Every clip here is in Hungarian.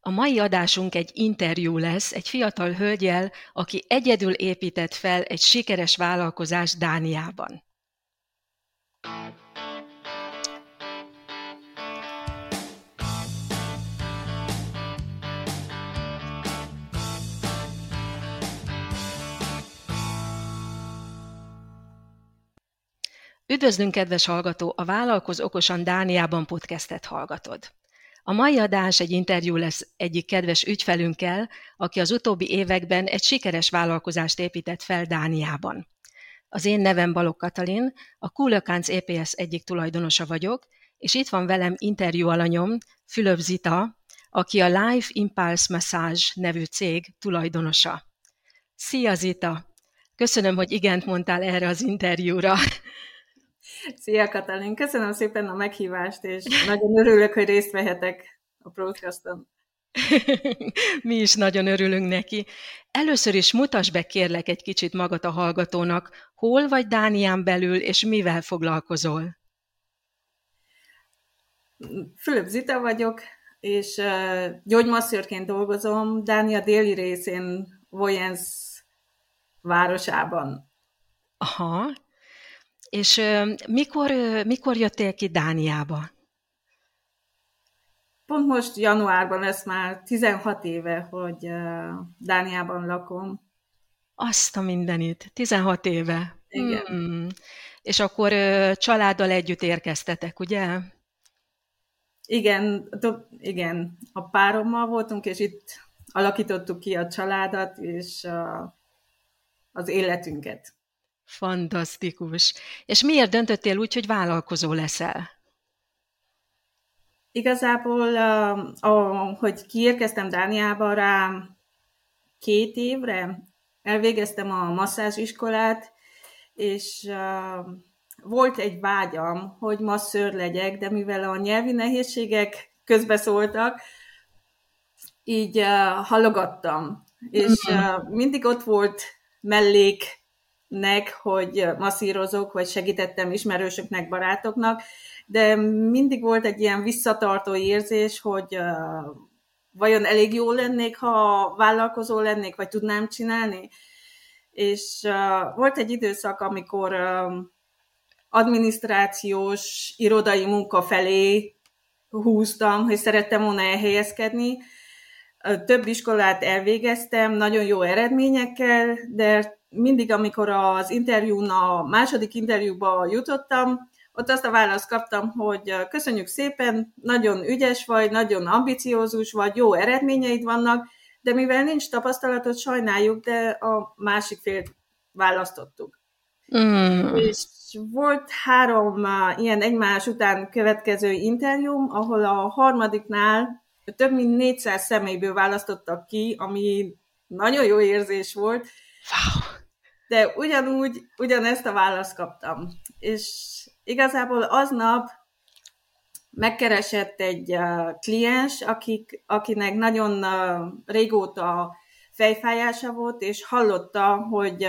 A mai adásunk egy interjú lesz egy fiatal hölggyel, aki egyedül épített fel egy sikeres vállalkozást Dániában. Üdvözlünk, kedves hallgató! A Vállalkozz okosan Dániában podcastet hallgatod. A mai adás egy interjú lesz egyik kedves ügyfelünkkel, aki az utóbbi években egy sikeres vállalkozást épített fel Dániában. Az én nevem Balog Katalin, a Kulökánc EPS egyik tulajdonosa vagyok, és itt van velem interjú alanyom, Fülöp Zita, aki a Life Impulse Massage nevű cég tulajdonosa. Szia, Zita! Köszönöm, hogy igent mondtál erre az interjúra. Szia, Katalin! Köszönöm szépen a meghívást, és nagyon örülök, hogy részt vehetek a podcaston. Mi is nagyon örülünk neki. Először is mutasd be, kérlek, egy kicsit magad a hallgatónak, hol vagy Dánián belül, és mivel foglalkozol? Fülöp Zita vagyok, és gyógymasszőrként dolgozom Dánia déli részén, Vojens városában. Aha. És mikor jöttél ki Dániába? Pont most januárban lesz már 16 éve, hogy Dániában lakom. Azt a mindenit, 16 éve. Igen. És akkor családdal együtt érkeztetek, ugye? Igen, a párommal voltunk, és itt alakítottuk ki a családat, és az életünket. Fantasztikus. És miért döntöttél úgy, hogy vállalkozó leszel? Igazából, ahogy kiérkeztem Dániába, rá 2 évre elvégeztem a masszázsiskolát, és volt egy vágyam, hogy masszőr legyek, de mivel a nyelvi nehézségek közbeszóltak, így halogattam. És mindig ott volt melléknek, hogy masszírozok, vagy segítettem ismerősöknek, barátoknak, de mindig volt egy ilyen visszatartó érzés, hogy vajon elég jó lennék, ha vállalkozó lennék, vagy tudnám csinálni. És volt egy időszak, amikor adminisztrációs irodai munka felé húztam, hogy szerettem volna elhelyezkedni. Több iskolát elvégeztem, nagyon jó eredményekkel, de mindig, amikor az interjún, a második interjúba jutottam, ott azt a választ kaptam, hogy köszönjük szépen, nagyon ügyes vagy, nagyon ambiciózus vagy, jó eredményeid vannak, de mivel nincs tapasztalatod, sajnáljuk, de a másik félt választottuk. És volt 3 ilyen egymás után következő interjúm, ahol a harmadiknál több mint 400 személyből választottak ki, ami nagyon jó érzés volt. Wow. De ugyanezt a választ kaptam. És igazából aznap megkeresett egy kliens, akinek nagyon régóta fejfájása volt, és hallotta, hogy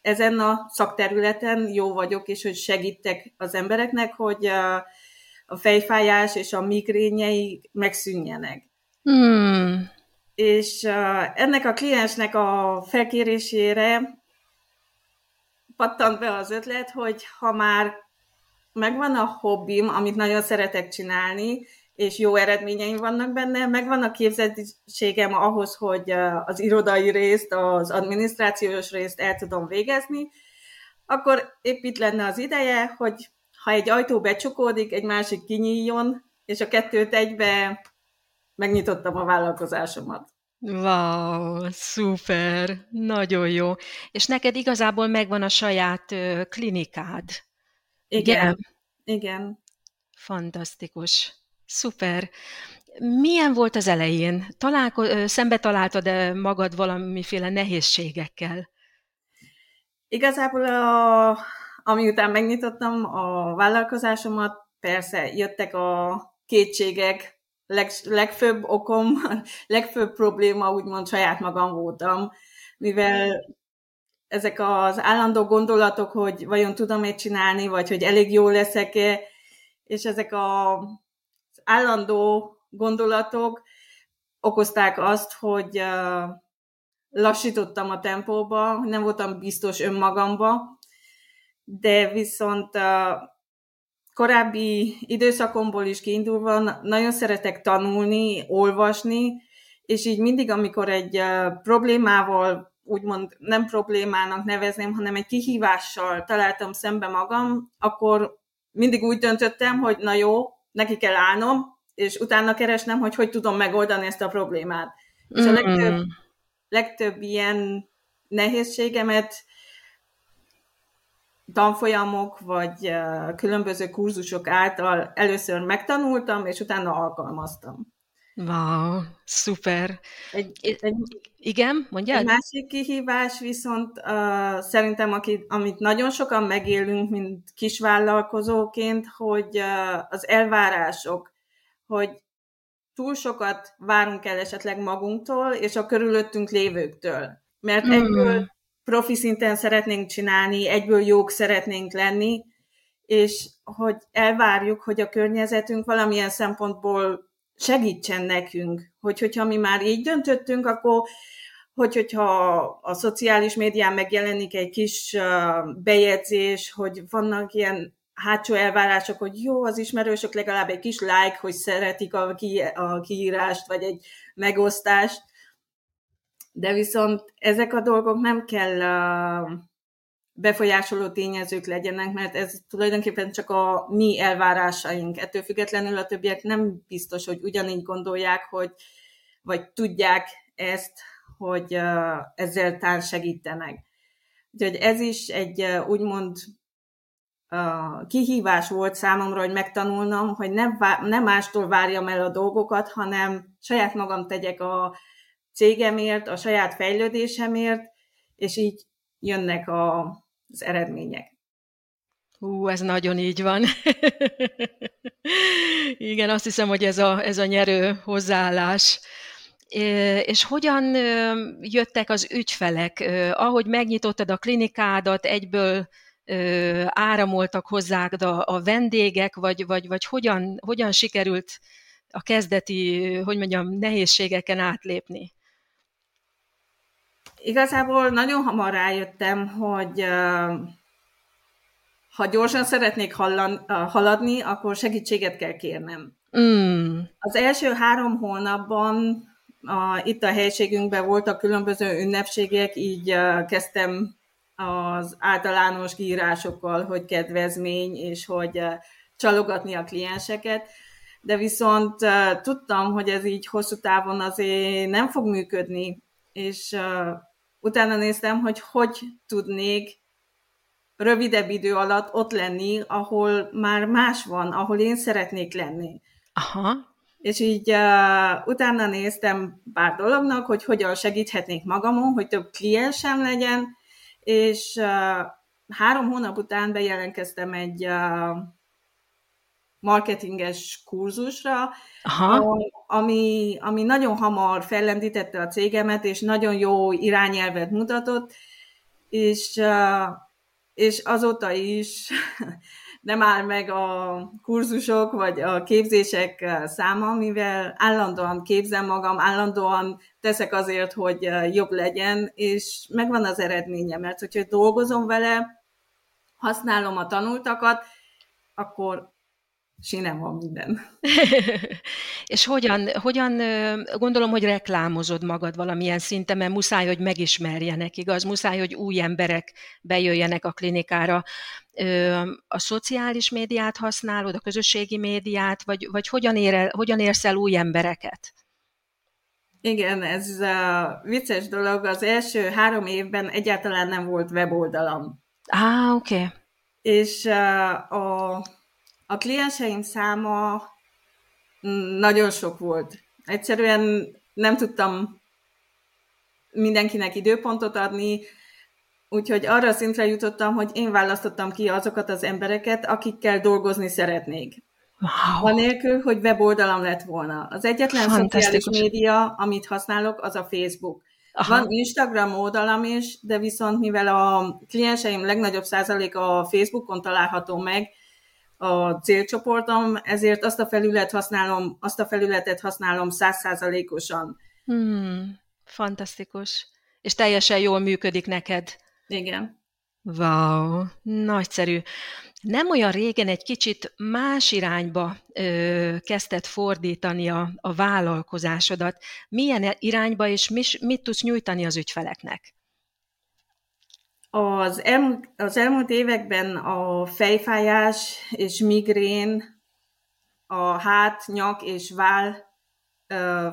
ezen a szakterületen jó vagyok, és hogy segítek az embereknek, hogy a fejfájás és a migrényei megszűnjenek. És ennek a kliensnek a felkérésére pattant be az ötlet, hogy ha már megvan a hobbim, amit nagyon szeretek csinálni, és jó eredményeim vannak benne, megvan a képzettségem ahhoz, hogy az irodai részt, az adminisztrációs részt el tudom végezni, akkor épp itt lenne az ideje, hogy ha egy ajtó becsukódik, egy másik kinyíljon, és a 2-t egybe megnyitottam a vállalkozásomat. Wow, szuper, nagyon jó. És neked igazából megvan a saját klinikád. Igen. Fantasztikus, szuper. Milyen volt az elején? Szembe találtad magad valamiféle nehézségekkel? Igazából, amiután megnyitottam a vállalkozásomat, persze jöttek a kétségek. Legfőbb okom, legfőbb probléma úgymond saját magam voltam, mivel ezek az állandó gondolatok, hogy vajon tudom-e csinálni, vagy hogy elég jó leszek-e, és ezek az állandó gondolatok okozták azt, hogy lassítottam a tempóba, nem voltam biztos önmagamba, de viszont korábbi időszakomból is kiindulva nagyon szeretek tanulni, olvasni, és így mindig, amikor egy problémával, úgymond nem problémának nevezném, hanem egy kihívással találtam szembe magam, akkor mindig úgy döntöttem, hogy na jó, neki kell állnom, és utána keresnem, hogy hogy tudom megoldani ezt a problémát. És a legtöbb ilyen nehézségemet tanfolyamok, vagy különböző kurzusok által először megtanultam, és utána alkalmaztam. Wow, szuper! Igen, mondjál? Egy másik kihívás viszont szerintem, amit nagyon sokan megélünk, mint kisvállalkozóként, hogy az elvárások, hogy túl sokat várunk el esetleg magunktól, és a körülöttünk lévőktől. Mert egyből profi szinten szeretnénk csinálni, egyből jók szeretnénk lenni, és hogy elvárjuk, hogy a környezetünk valamilyen szempontból segítsen nekünk, hogyha mi már így döntöttünk, akkor hogyha a szociális médián megjelenik egy kis bejegyzés, hogy vannak ilyen hátsó elvárások, hogy jó, az ismerősök legalább egy kis like, hogy szeretik a kiírást, vagy egy megosztást, de viszont ezek a dolgok nem kell befolyásoló tényezők legyenek, mert ez tulajdonképpen csak a mi elvárásaink. Ettől függetlenül a többiek nem biztos, hogy ugyanígy gondolják, vagy tudják ezt, hogy ezzel segítenek. Úgyhogy ez is egy úgymond kihívás volt számomra, hogy megtanulnom, hogy nem mástól várjam el a dolgokat, hanem saját magam tegyek a cégemért, a saját fejlődésemért, és így jönnek az eredmények. Hú, ez nagyon így van. Igen, azt hiszem, hogy ez a nyerő hozzáállás. És hogyan jöttek az ügyfelek? Ahogy megnyitottad a klinikádat, egyből áramoltak hozzád a vendégek, vagy hogyan sikerült a kezdeti, nehézségeken átlépni? Igazából nagyon hamar rájöttem, hogy ha gyorsan szeretnék haladni, akkor segítséget kell kérnem. Az első 3 hónapban itt a helységünkben voltak különböző ünnepségek, így kezdtem az általános kiírásokkal, hogy kedvezmény, és hogy csalogatni a klienseket, de viszont tudtam, hogy ez így hosszú távon azért nem fog működni, és utána néztem, hogy tudnék rövidebb idő alatt ott lenni, ahol már más van, ahol én szeretnék lenni. Aha. És így utána néztem pár dolognak, hogy hogyan segíthetnék magamon, hogy több kliensem legyen, és 3 hónap után bejelentkeztem egy marketinges kurzusra, ami nagyon hamar fellendítette a cégemet, és nagyon jó irányelvet mutatott, és azóta is nem áll meg a kurzusok, vagy a képzések száma, mivel állandóan képzem magam, állandóan teszek azért, hogy jobb legyen, és megvan az eredménye, mert hogyha dolgozom vele, használom a tanultakat, akkor sinem van minden. És hogyan, gondolom, hogy reklámozod magad valamilyen szinten, mert muszáj, hogy megismerjenek, igaz? Muszáj, hogy új emberek bejöjjenek a klinikára. A szociális médiát használod, a közösségi médiát, vagy hogyan érsz el új embereket? Igen, ez a vicces dolog. Az első 3 évben egyáltalán nem volt weboldalam. Oké. Okay. És a klienseim száma nagyon sok volt. Egyszerűen nem tudtam mindenkinek időpontot adni, úgyhogy arra szintre jutottam, hogy én választottam ki azokat az embereket, akikkel dolgozni szeretnék. Wow. Anélkül, hogy weboldalam lett volna. Az egyetlen szociális média, amit használok, az a Facebook. Aha. Van Instagram oldalam is, de viszont mivel a klienseim legnagyobb százaléka a Facebookon található meg, a célcsoportom, ezért azt a felületet használom 100%-osan. Fantasztikus. És teljesen jól működik neked. Igen. Wow, nagyszerű. Nem olyan régen egy kicsit más irányba kezdted fordítani a vállalkozásodat. Milyen irányba és mit tudsz nyújtani az ügyfeleknek? Az elmúlt években a fejfájás és migrén, a hát, nyak és váll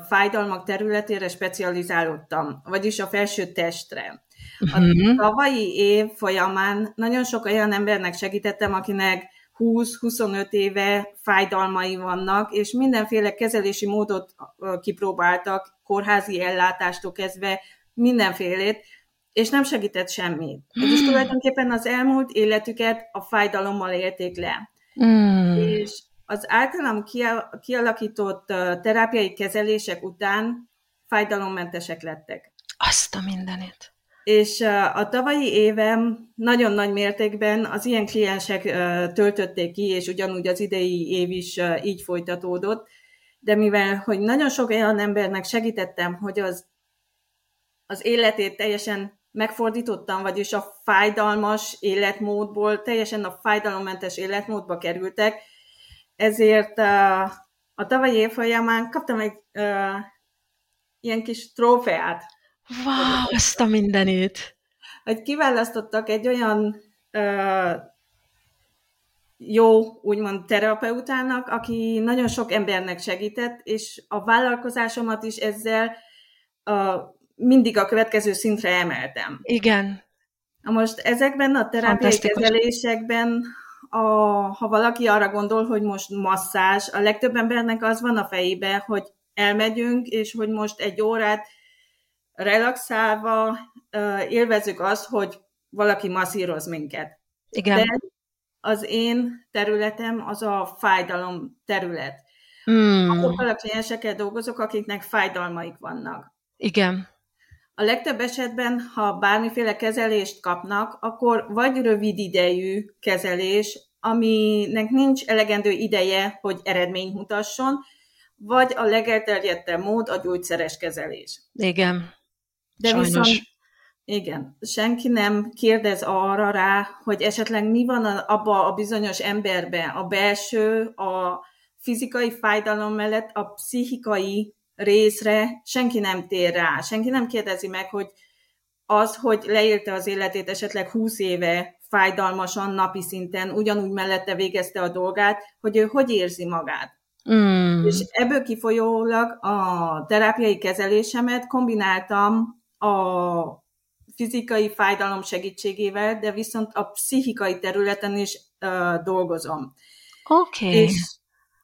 fájdalmak területére specializálódtam, vagyis a felső testre. A tavalyi év folyamán nagyon sok olyan embernek segítettem, akinek 20-25 éve fájdalmai vannak, és mindenféle kezelési módot kipróbáltak, kórházi ellátástól kezdve, mindenfélét, és nem segített semmi. És tulajdonképpen az elmúlt életüket a fájdalommal élték le. És az általam kialakított terápiai kezelések után fájdalommentesek lettek. Azt a mindenit! És a tavalyi évem nagyon nagy mértékben az ilyen kliensek töltötték ki, és ugyanúgy az idei év is így folytatódott, de mivel, hogy nagyon sok olyan embernek segítettem, hogy az életét teljesen megfordítottam, vagyis a fájdalmas életmódból, teljesen a fájdalommentes életmódba kerültek, ezért a tavalyi év folyamán kaptam egy ilyen kis trófeát. Wow, azt a mindenit! Hogy kiválasztottak egy olyan jó, úgymond terapeutának, aki nagyon sok embernek segített, és a vállalkozásomat is ezzel mindig a következő szintre emeltem. Igen. Na most ezekben a terápiai kezelésekben, ha valaki arra gondol, hogy most masszázs, a legtöbb embernek az van a fejében, hogy elmegyünk, és hogy most egy órát relaxálva élvezzük azt, hogy valaki masszíroz minket. Igen. De az én területem az a fájdalom terület. Azokkal a kliensekkel dolgozok, akiknek fájdalmaik vannak. Igen. A legtöbb esetben, ha bármiféle kezelést kapnak, akkor vagy rövid idejű kezelés, aminek nincs elegendő ideje, hogy eredményt mutasson, vagy a legelterjedtebb mód a gyógyszeres kezelés. Igen. De sajnos. Viszont, igen, senki nem kérdez arra rá, hogy esetleg mi van abba a bizonyos emberben, a belső, a fizikai fájdalom mellett a pszichikai részre senki nem tér rá, senki nem kérdezi meg, hogy az, hogy leélte az életét esetleg 20 éve fájdalmasan, napi szinten, ugyanúgy mellette végezte a dolgát, hogy ő hogy érzi magát. És ebből kifolyólag a terápiai kezelésemet kombináltam a fizikai fájdalom segítségével, de viszont a pszichikai területen is dolgozom. Oké. Okay.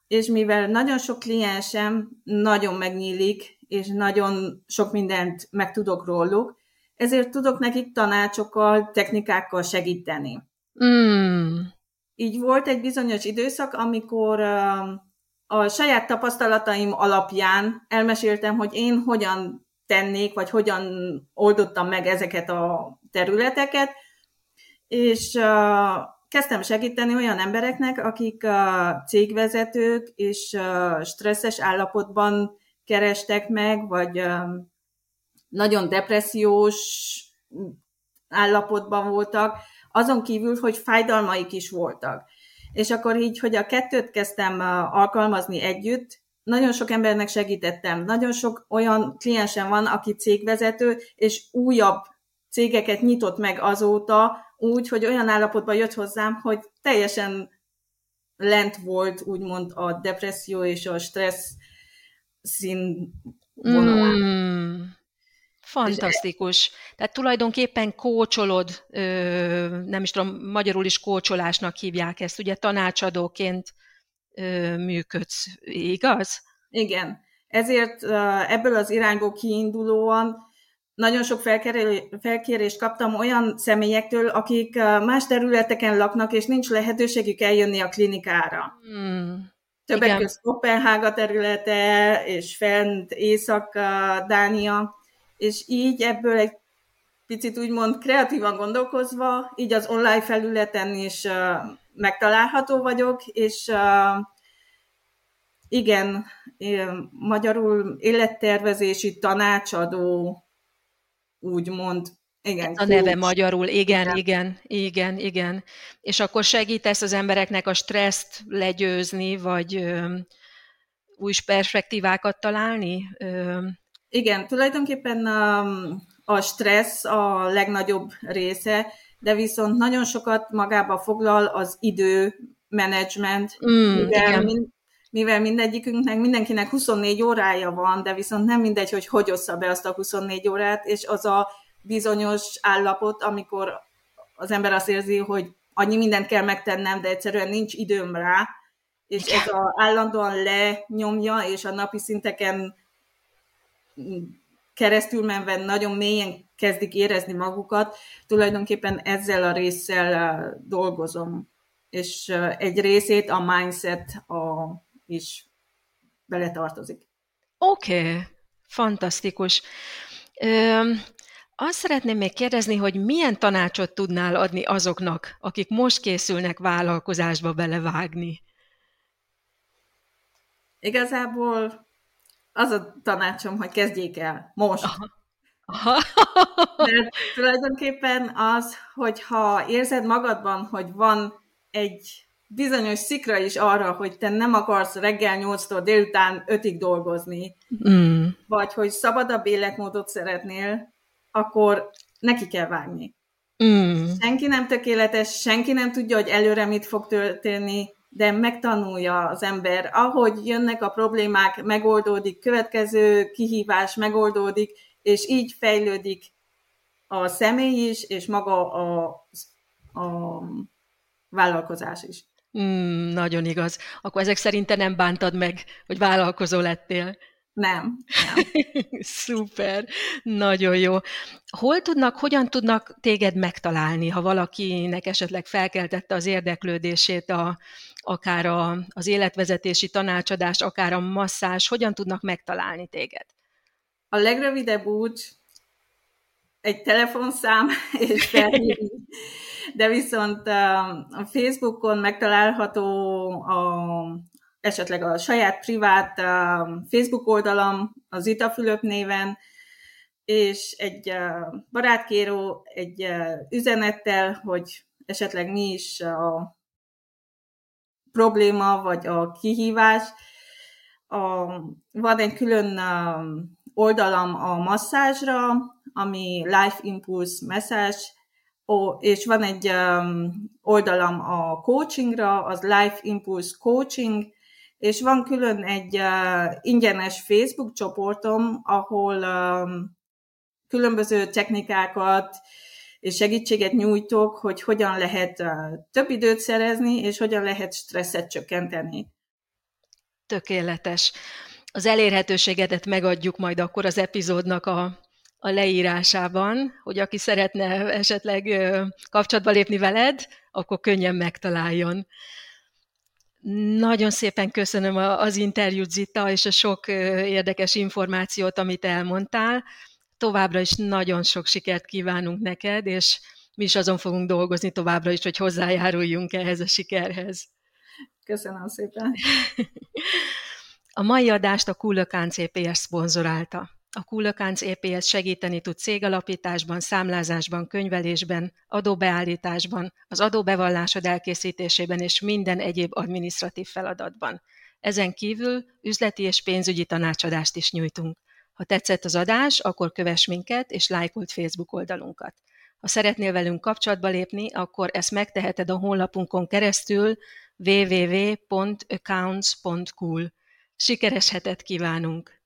És mivel nagyon sok kliensem nagyon megnyílik, és nagyon sok mindent megtudok róluk, ezért tudok nekik tanácsokkal, technikákkal segíteni. Így volt egy bizonyos időszak, amikor a saját tapasztalataim alapján elmeséltem, hogy én hogyan tennék, vagy hogyan oldottam meg ezeket a területeket, és kezdtem segíteni olyan embereknek, akik cégvezetők és stresszes állapotban kerestek meg, vagy nagyon depressziós állapotban voltak, azon kívül, hogy fájdalmaik is voltak. És akkor így, hogy a kettőt kezdtem alkalmazni együtt, nagyon sok embernek segítettem. Nagyon sok olyan kliensem van, aki cégvezető, és újabb cégeket nyitott meg azóta, úgy, hogy olyan állapotban jött hozzám, hogy teljesen lent volt, úgymond a depresszió és a stressz színvonalán. Fantasztikus. Tehát tulajdonképpen kócsolod, nem is tudom, magyarul is kócsolásnak hívják ezt, ugye tanácsadóként működsz, igaz? Igen. Ezért ebből az irányból kiindulóan nagyon sok felkérést kaptam olyan személyektől, akik más területeken laknak, és nincs lehetőségük eljönni a klinikára. Többek között Kopenhága területe, és fent Észak-Dánia, és így ebből egy picit úgymond kreatívan gondolkozva, így az online felületen is megtalálható vagyok, és igen, magyarul élettervezési tanácsadó, úgymond. Igen, a neve magyarul, igen. És akkor segítesz az embereknek a stresszt legyőzni, vagy új perspektívákat találni? Igen, tulajdonképpen a stressz a legnagyobb része, de viszont nagyon sokat magába foglal az időmenedzsment, mivel mindegyikünknek, mindenkinek 24 órája van, de viszont nem mindegy, hogy hogy ossza be azt a 24 órát, és az a bizonyos állapot, amikor az ember azt érzi, hogy annyi mindent kell megtennem, de egyszerűen nincs időm rá, és ez a állandóan lenyomja, és a napi szinteken keresztül menve nagyon mélyen kezdik érezni magukat. Tulajdonképpen ezzel a résszel dolgozom, és egy részét a mindset is beletartozik. Oké, fantasztikus. Azt szeretném még kérdezni, hogy milyen tanácsot tudnál adni azoknak, akik most készülnek vállalkozásba belevágni? Igazából az a tanácsom, hogy kezdjék el most. Aha. Mert tulajdonképpen az, hogyha érzed magadban, hogy van egy bizonyos szikra is arra, hogy te nem akarsz reggel 8-tól délután 5-ig dolgozni, vagy hogy szabadabb életmódot szeretnél, akkor neki kell vágni. Senki nem tökéletes, senki nem tudja, hogy előre mit fog történni, de megtanulja az ember. Ahogy jönnek a problémák, megoldódik, következő kihívás megoldódik, és így fejlődik a személy is, és maga a vállalkozás is. Nagyon igaz. Akkor ezek szerint te nem bántad meg, hogy vállalkozó lettél. Nem. Szuper, nagyon jó. Hogyan tudnak téged megtalálni, ha valakinek esetleg felkeltette az érdeklődését akár az életvezetési tanácsadás, akár a masszázs, hogyan tudnak megtalálni téged? A legrövidebb út egy telefonszám, és felhívni. De viszont a Facebookon megtalálható esetleg a saját privát Facebook oldalam, a Zita Fülöp néven, és egy barátkérő, egy üzenettel, hogy esetleg mi is a probléma, vagy a kihívás. Van egy külön oldalam a masszázsra, ami Life Impulse Massage, és van egy oldalam a coachingra, az Life Impulse Coaching, és van külön egy ingyenes Facebook csoportom, ahol különböző technikákat és segítséget nyújtok, hogy hogyan lehet több időt szerezni, és hogyan lehet stresszet csökkenteni. Tökéletes. Az elérhetőségedet megadjuk majd akkor az epizódnak a leírásában, hogy aki szeretne esetleg kapcsolatba lépni veled, akkor könnyen megtaláljon. Nagyon szépen köszönöm az interjút, Zita, és a sok érdekes információt, amit elmondtál. Továbbra is nagyon sok sikert kívánunk neked, és mi is azon fogunk dolgozni továbbra is, hogy hozzájáruljunk ehhez a sikerhez. Köszönöm szépen! A mai adást a Kulökánc EPS szponzorálta. A Kulökánc EPS segíteni tud cégalapításban, számlázásban, könyvelésben, adóbeállításban, az adóbevallásod elkészítésében és minden egyéb adminisztratív feladatban. Ezen kívül üzleti és pénzügyi tanácsadást is nyújtunk. Ha tetszett az adás, akkor kövess minket és lájkold Facebook oldalunkat. Ha szeretnél velünk kapcsolatba lépni, akkor ezt megteheted a honlapunkon keresztül www.accounts.cool. Sikeres hetet kívánunk!